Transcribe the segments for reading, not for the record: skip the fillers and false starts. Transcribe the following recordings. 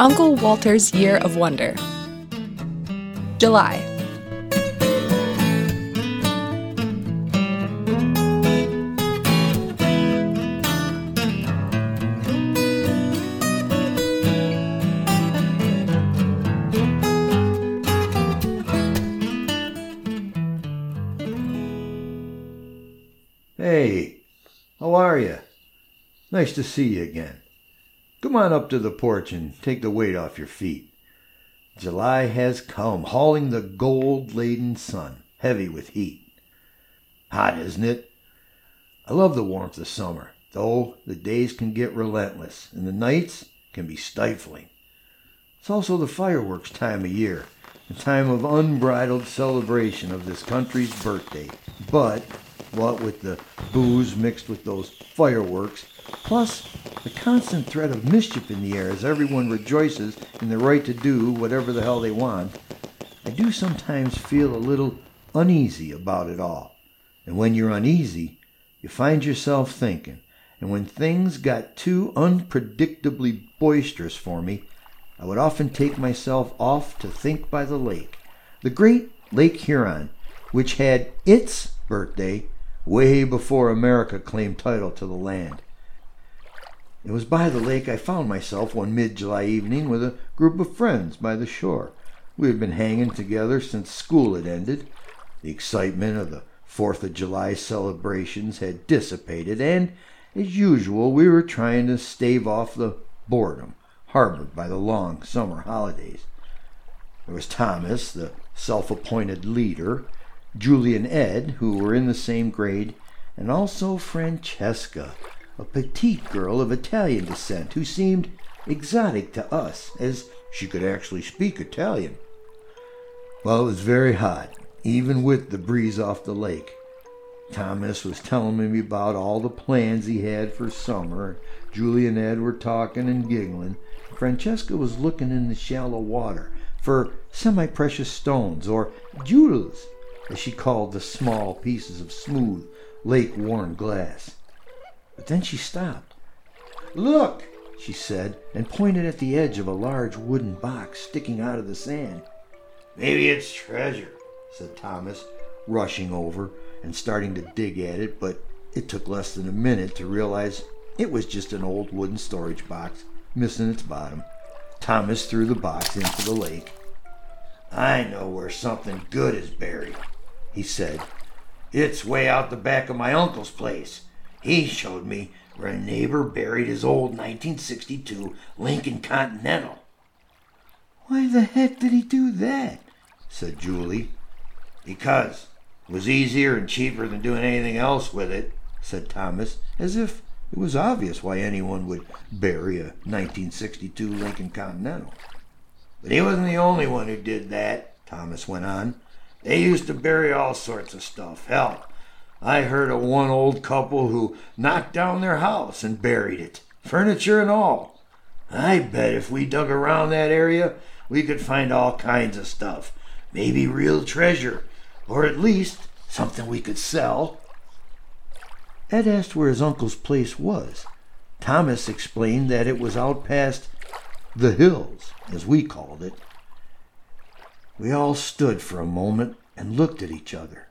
Uncle Walter's Year of Wonder. July. Hey, how are you? Nice to see you again. Come on up to the porch and take the weight off your feet. July has come, hauling the gold-laden sun, heavy with heat. Hot, isn't it? I love the warmth of summer, though the days can get relentless and the nights can be stifling. It's also the fireworks time of year, the time of unbridled celebration of this country's birthday, but what with the booze mixed with those fireworks, plus the constant threat of mischief in the air as everyone rejoices in the right to do whatever the hell they want, I do sometimes feel a little uneasy about it all. And when you're uneasy, you find yourself thinking. And when things got too unpredictably boisterous for me, I would often take myself off to think by the lake, the great Lake Huron, which had its birthday way before America claimed title to the land. It was by the lake I found myself one mid-July evening with a group of friends by the shore. We had been hanging together since school had ended. The excitement of the 4th of July celebrations had dissipated, and, as usual, we were trying to stave off the boredom harbored by the long summer holidays. There was Thomas, the self-appointed leader, Julie and Ed, who were in the same grade, and also Francesca, a petite girl of Italian descent who seemed exotic to us, as she could actually speak Italian. Well, it was very hot, even with the breeze off the lake. Thomas was telling me about all the plans he had for summer. Julie and Ed were talking and giggling. Francesca was looking in the shallow water for semi-precious stones, or jewels, as she called the small pieces of smooth, lake-worn glass. But then she stopped. "Look," she said, and pointed at the edge of a large wooden box sticking out of the sand. "Maybe it's treasure," said Thomas, rushing over and starting to dig at it, but it took less than a minute to realize it was just an old wooden storage box, missing its bottom. Thomas threw the box into the lake. "I know where something good is buried," he said. "It's way out the back of my uncle's place. He showed me where a neighbor buried his old 1962 Lincoln Continental." "Why the heck did he do that?" said Julie. "Because it was easier and cheaper than doing anything else with it," said Thomas, as if it was obvious why anyone would bury a 1962 Lincoln Continental. "But he wasn't the only one who did that," Thomas went on. "They used to bury all sorts of stuff. Hell, I heard of one old couple who knocked down their house and buried it, furniture and all. I bet if we dug around that area, we could find all kinds of stuff. Maybe real treasure, or at least something we could sell." Ed asked where his uncle's place was. Thomas explained that it was out past the hills, as we called it. We all stood for a moment and looked at each other.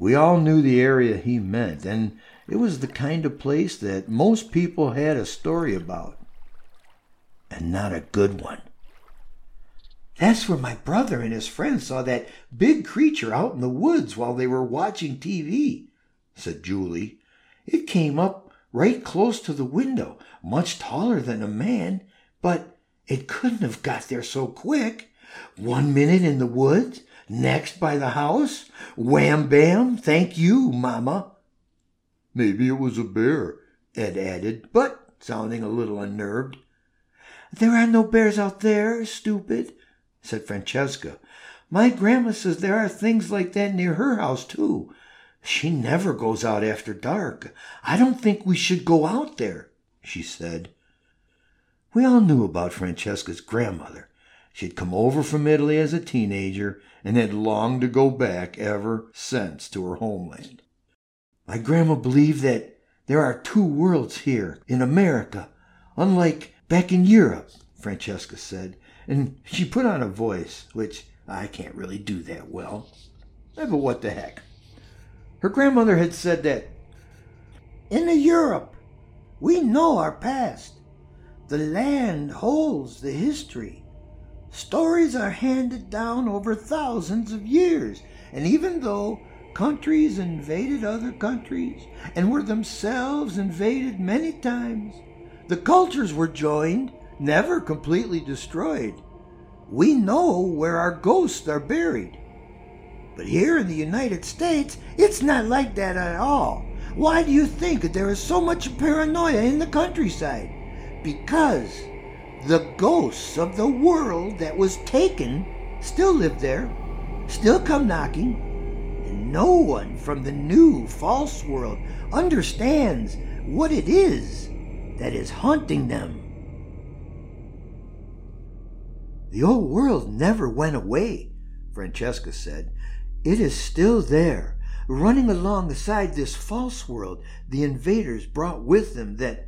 We all knew the area he meant, and it was the kind of place that most people had a story about. And not a good one. "That's where my brother and his friend saw that big creature out in the woods while they were watching TV," said Julie. "It came up right close to the window, much taller than a man, but it couldn't have got there so quick. 1 minute in the woods, next by the house. Wham, bam, thank you, Mama." "Maybe it was a bear," Ed added, but sounding a little unnerved. "There are no bears out there, stupid," said Francesca. "My grandma says there are things like that near her house, too. She never goes out after dark. I don't think we should go out there," she said. We all knew about Francesca's grandmother. She had come over from Italy as a teenager and had longed to go back ever since to her homeland. "My grandma believed that there are two worlds here in America, unlike back in Europe, Francesca said, and she put on a voice, which I can't really do that well. But what the heck? Her grandmother had said that, in Europe, we know our past. The land holds the history. Stories are handed down over thousands of years, and even though countries invaded other countries and were themselves invaded many times, the cultures were joined, never completely destroyed. We know where our ghosts are buried. But here in the United States, it's not like that at all. Why do you think that there is so much paranoia in the countryside? Because the ghosts of the world that was taken still live there, still come knocking, and no one from the new false world understands what it is that is haunting them. The old world never went away, Francesca said. It is still there, running alongside this false world the invaders brought with them, that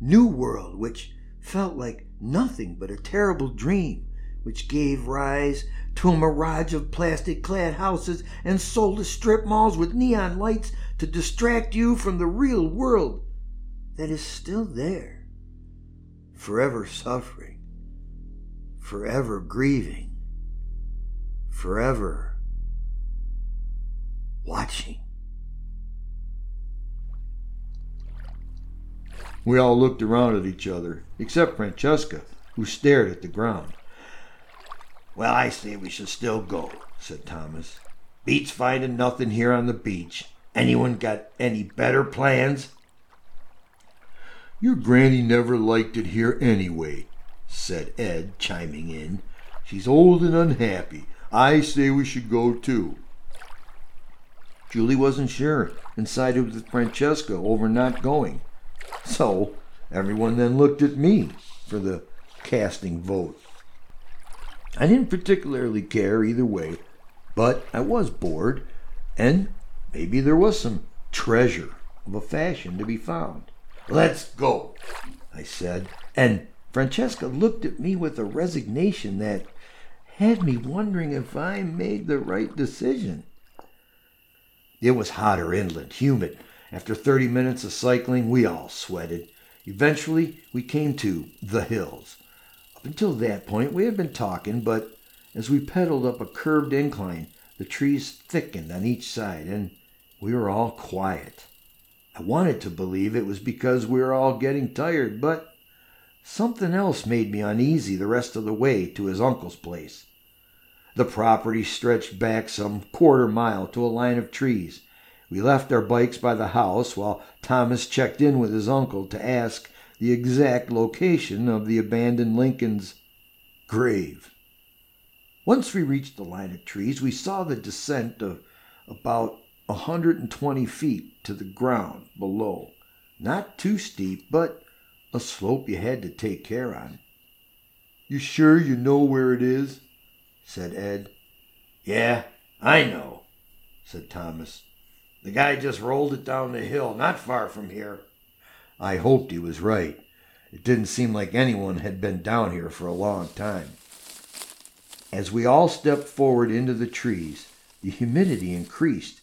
new world which felt like nothing but a terrible dream, which gave rise to a mirage of plastic-clad houses and soulless strip malls with neon lights to distract you from the real world that is still there, forever suffering, forever grieving, forever watching. We all looked around at each other, except Francesca, who stared at the ground. Well, I say we should still go, said Thomas. Beats finding nothing here on the beach. Anyone got any better plans? Your granny never liked it here anyway, said Ed, chiming in. She's old and unhappy. I say we should go too. Julie wasn't sure and sided with Francesca over not going. So everyone then looked at me for the casting vote. I didn't particularly care either way, but I was bored, and maybe there was some treasure of a fashion to be found. Let's go, I said, and Francesca looked at me with a resignation that had me wondering if I made the right decision. It was hotter inland, humid. After 30 minutes of cycling, we all sweated. Eventually, we came to the hills. Up until that point, we had been talking, but as we pedaled up a curved incline, the trees thickened on each side, and we were all quiet. I wanted to believe it was because we were all getting tired, but something else made me uneasy the rest of the way to his uncle's place. The property stretched back some quarter-mile to a line of trees. We left our bikes by the house while Thomas checked in with his uncle to ask the exact location of the abandoned Lincoln's grave. Once we reached the line of trees, we saw the descent of about 120 feet to the ground below. Not too steep, but a slope you had to take care on. You sure you know where it is? Said Ed. Yeah, I know, said Thomas. The guy just rolled it down the hill, not far from here. I hoped he was right. It didn't seem like anyone had been down here for a long time. As we all stepped forward into the trees, the humidity increased.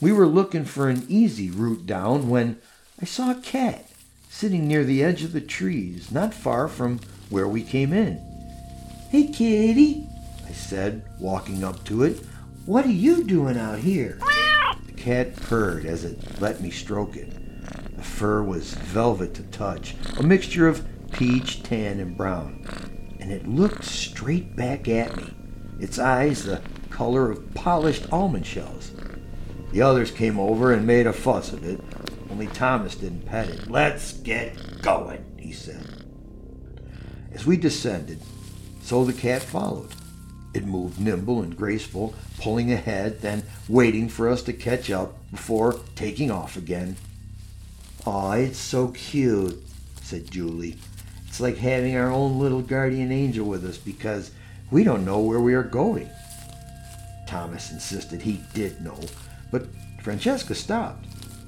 We were looking for an easy route down when I saw a cat sitting near the edge of the trees, not far from where we came in. Hey, kitty, I said, walking up to it. What are you doing out here? The cat purred as it let me stroke it. The fur was velvet to touch, a mixture of peach, tan, and brown, and it looked straight back at me, its eyes the color of polished almond shells. The others came over and made a fuss of it, only Thomas didn't pet it. Let's get going, he said. As we descended, so the cat followed. It moved nimble and graceful, pulling ahead, then waiting for us to catch up before taking off again. Aw, it's so cute, said Julie. It's like having our own little guardian angel with us because we don't know where we are going. Thomas insisted he did know, but Francesca stopped.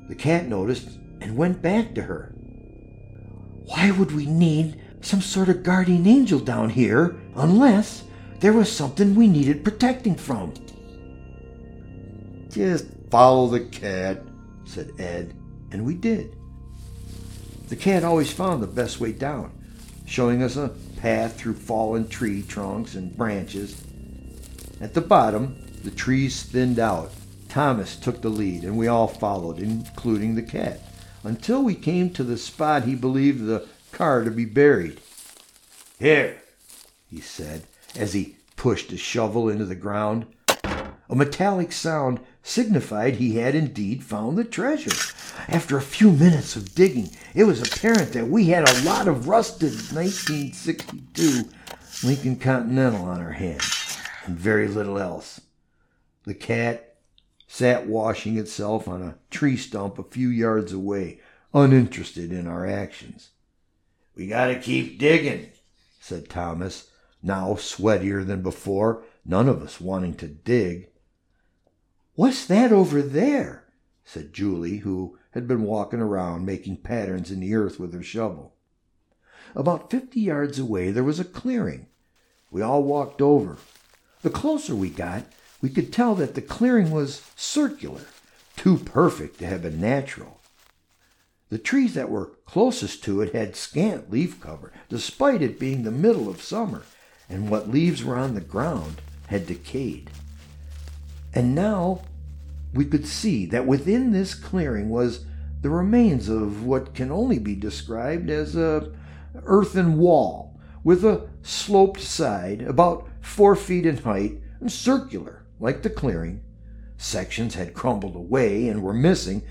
The cat noticed and went back to her. Why would we need some sort of guardian angel down here unless there was something we needed protecting from. Just follow the cat, said Ed, and we did. The cat always found the best way down, showing us a path through fallen tree trunks and branches. At the bottom, the trees thinned out. Thomas took the lead, and we all followed, including the cat, until we came to the spot he believed the car to be buried. "Here," he said, as he pushed a shovel into the ground. A metallic sound signified he had indeed found the treasure. After a few minutes of digging, it was apparent that we had a lot of rusted 1962 Lincoln Continental on our hands, and very little else. The cat sat washing itself on a tree stump a few yards away, uninterested in our actions. "We gotta keep digging," said Thomas, now sweatier than before, none of us wanting to dig. "What's that over there?" said Julie, who had been walking around making patterns in the earth with her shovel. About 50 yards away there was a clearing. We all walked over. The closer we got, we could tell that the clearing was circular, too perfect to have been natural. The trees that were closest to it had scant leaf cover, despite it being the middle of summer, and what leaves were on the ground had decayed. And now we could see that within this clearing was the remains of what can only be described as an earthen wall with a sloped side about 4 feet in height and circular, like the clearing. Sections had crumbled away and were missing,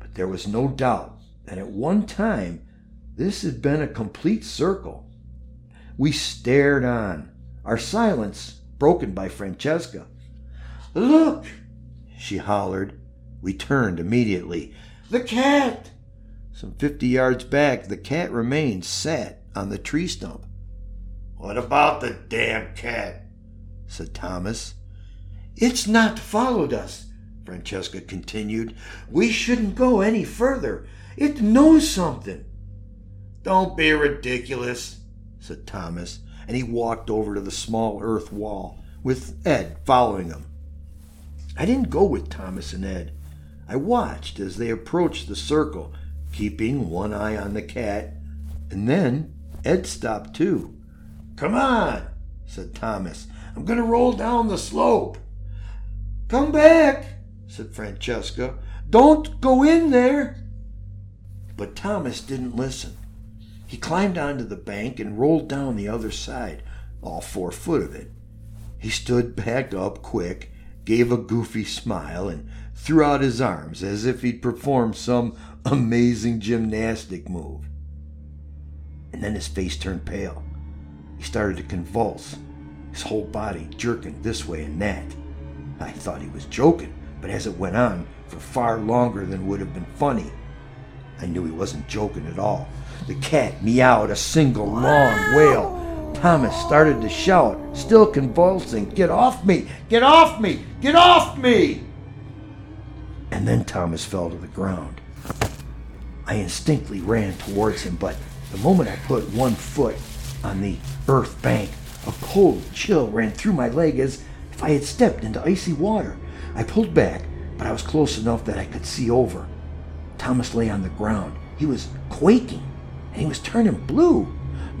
but there was no doubt that at one time this had been a complete circle. We stared on, our silence broken by Francesca. "Look!" she hollered. We turned immediately. "The cat!" Some 50 yards back, the cat remained sat on the tree stump. "What about the damn cat?" said Thomas. "It's not followed us," Francesca continued. "We shouldn't go any further. It knows something." "Don't be ridiculous," said Thomas, and he walked over to the small earth wall, with Ed following him. I didn't go with Thomas and Ed. I watched as they approached the circle, keeping one eye on the cat, and then Ed stopped too. "Come on," said Thomas. "I'm going to roll down the slope." "Come back," said Francesca. "Don't go in there." But Thomas didn't listen. He climbed onto the bank and rolled down the other side, all 4 foot of it. He stood back up quick, gave a goofy smile, and threw out his arms as if he'd performed some amazing gymnastic move. And then his face turned pale. He started to convulse, his whole body jerking this way and that. I thought he was joking, but as it went on for far longer than would have been funny, I knew he wasn't joking at all. The cat meowed a single long wail. Thomas started to shout, still convulsing, "Get off me! Get off me! Get off me!" And then Thomas fell to the ground. I instinctively ran towards him, but the moment I put 1 foot on the earth bank, a cold chill ran through my leg as if I had stepped into icy water. I pulled back, but I was close enough that I could see over. Thomas lay on the ground. He was quaking, and he was turning blue.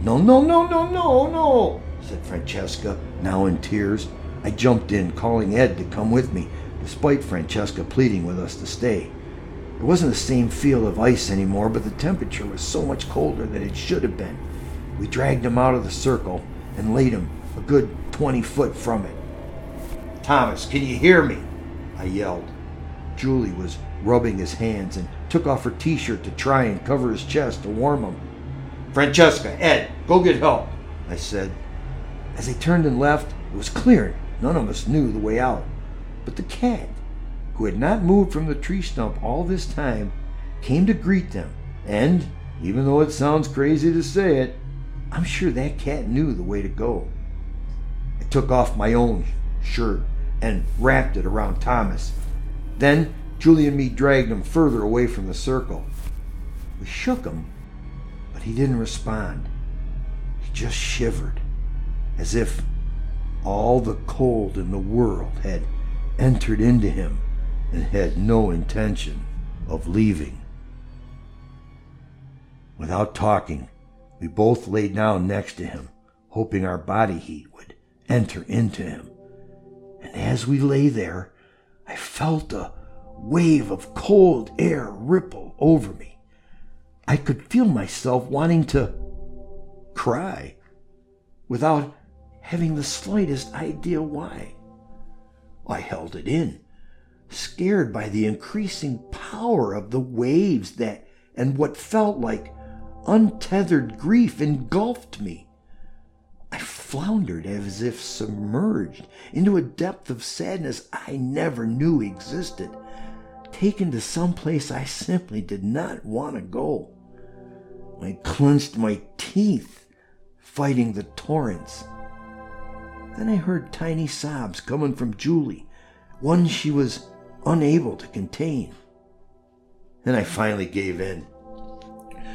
"No, no, no, no, no, no," said Francesca, now in tears. I jumped in, calling Ed to come with me, despite Francesca pleading with us to stay. It wasn't the same feel of ice anymore, but the temperature was so much colder than it should have been. We dragged him out of the circle and laid him a good 20 foot from it. "Thomas, can you hear me?" I yelled. Julie was rubbing his hands and took off her t-shirt to try and cover his chest to warm him. "Francesca, Ed, go get help," I said. As I turned and left, it was clear none of us knew the way out. But the cat, who had not moved from the tree stump all this time, came to greet them. And, even though it sounds crazy to say it, I'm sure that cat knew the way to go. I took off my own shirt and wrapped it around Thomas. Then Julie and me dragged him further away from the circle. We shook him. He didn't respond. just shivered, as if all the cold in the world had entered into him and had no intention of leaving. Without talking, we both lay down next to him, hoping our body heat would enter into him. And as we lay there, I felt a wave of cold air ripple over me. I could feel myself wanting to cry without having the slightest idea why. I held it in, scared by the increasing power of the waves that and what felt like untethered grief engulfed me. I floundered as if submerged into a depth of sadness I never knew existed, taken to some place I simply did not want to go. I clenched my teeth, fighting the torrents. Then I heard tiny sobs coming from Julie, one she was unable to contain. And I finally gave in.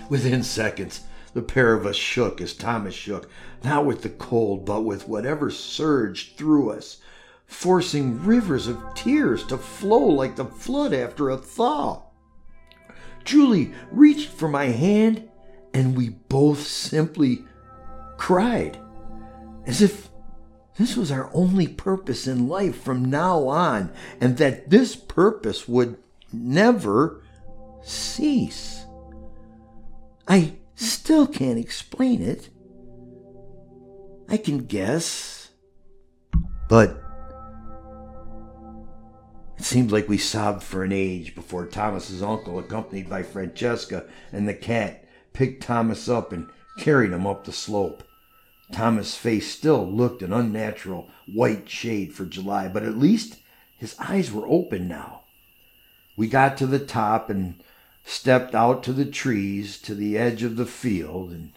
Within seconds, the pair of us shook as Thomas shook, not with the cold, but with whatever surged through us, forcing rivers of tears to flow like the flood after a thaw. Julie reached for my hand, and we both simply cried, as if this was our only purpose in life from now on, and that this purpose would never cease. I still can't explain it. I can guess, but it seemed like we sobbed for an age before Thomas's uncle, accompanied by Francesca and the cat, picked Thomas up and carried him up the slope. Thomas' face still looked an unnatural white shade for July, but at least his eyes were open now. We got to the top and stepped out to the trees, to the edge of the field, and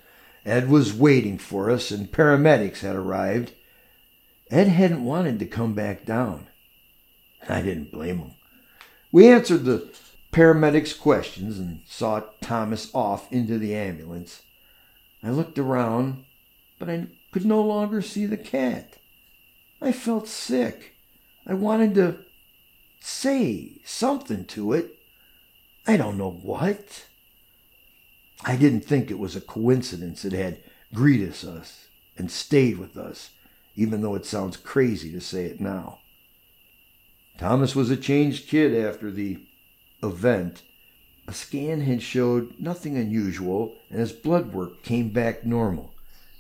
Ed was waiting for us, and paramedics had arrived. Ed hadn't wanted to come back down, and I didn't blame him. We answered the paramedics' questions and saw Thomas off into the ambulance. I looked around, but I could no longer see the cat. I felt sick. I wanted to say something to it. I don't know what. I didn't think it was a coincidence it had greeted us and stayed with us, even though it sounds crazy to say it now. Thomas was a changed kid after the event. A scan had showed nothing unusual, and his blood work came back normal.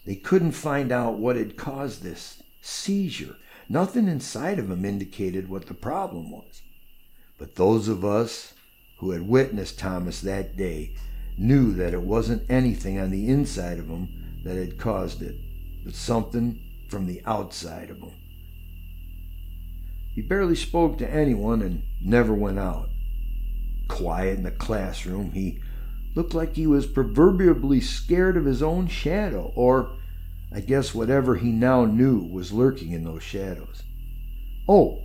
They couldn't find out what had caused this seizure. Nothing inside of him indicated what the problem was. But those of us who had witnessed Thomas that day knew that it wasn't anything on the inside of him that had caused it, but something from the outside of him. He barely spoke to anyone and never went out. Quiet in the classroom, he looked like he was proverbially scared of his own shadow, or I guess whatever he now knew was lurking in those shadows. Oh,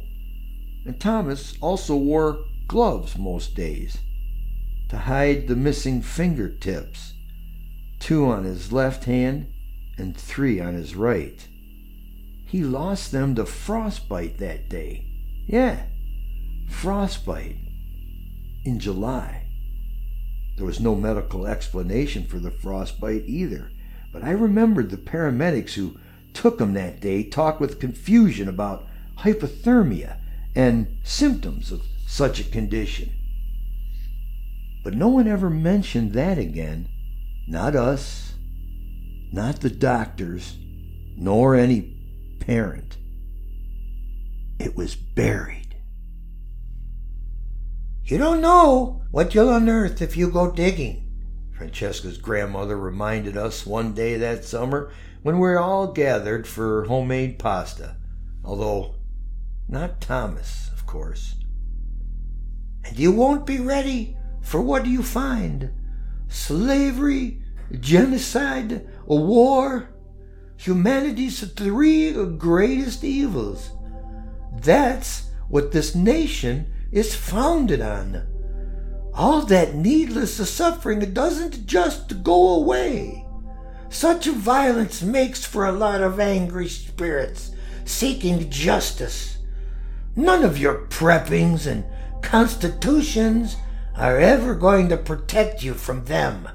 and Thomas also wore gloves most days to hide the missing fingertips, 2 on his left hand and 3 on his right. He lost them to frostbite that day. Yeah, frostbite in July. There was no medical explanation for the frostbite either, but I remembered the paramedics who took him that day talked with confusion about hypothermia and symptoms of such a condition. But no one ever mentioned that again. Not us, not the doctors, nor any parent. It was buried. You don't know what you'll unearth if you go digging, Francesca's grandmother reminded us one day that summer when we were all gathered for homemade pasta, although not Thomas, of course. And you won't be ready for what you find. Slavery, genocide, a war, humanity's 3 greatest evils. That's what this nation is founded on. All that needless suffering doesn't just go away. Such violence makes for a lot of angry spirits seeking justice. None of your preppings and constitutions are ever going to protect you from them.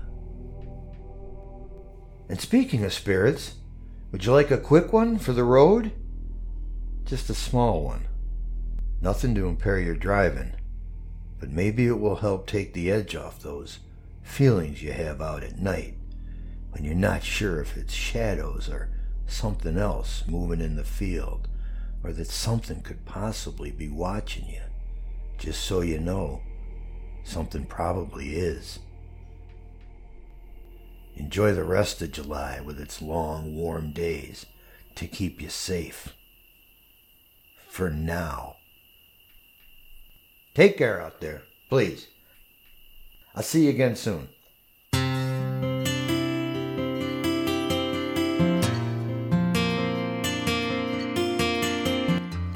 And speaking of spirits, would you like a quick one for the road? Just a small one. Nothing to impair your driving, but maybe it will help take the edge off those feelings you have out at night when you're not sure if it's shadows or something else moving in the field, or that something could possibly be watching you. Just so you know, something probably is. Enjoy the rest of July with its long, warm days to keep you safe. For now. Take care out there, please. I'll see you again soon.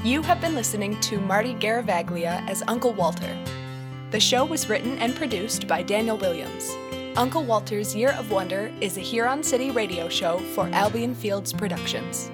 You have been listening to Marty Garavaglia as Uncle Walter. The show was written and produced by Daniel Williams. Uncle Walter's Year of Wonder is a Huron City radio show for Albion Fields Productions.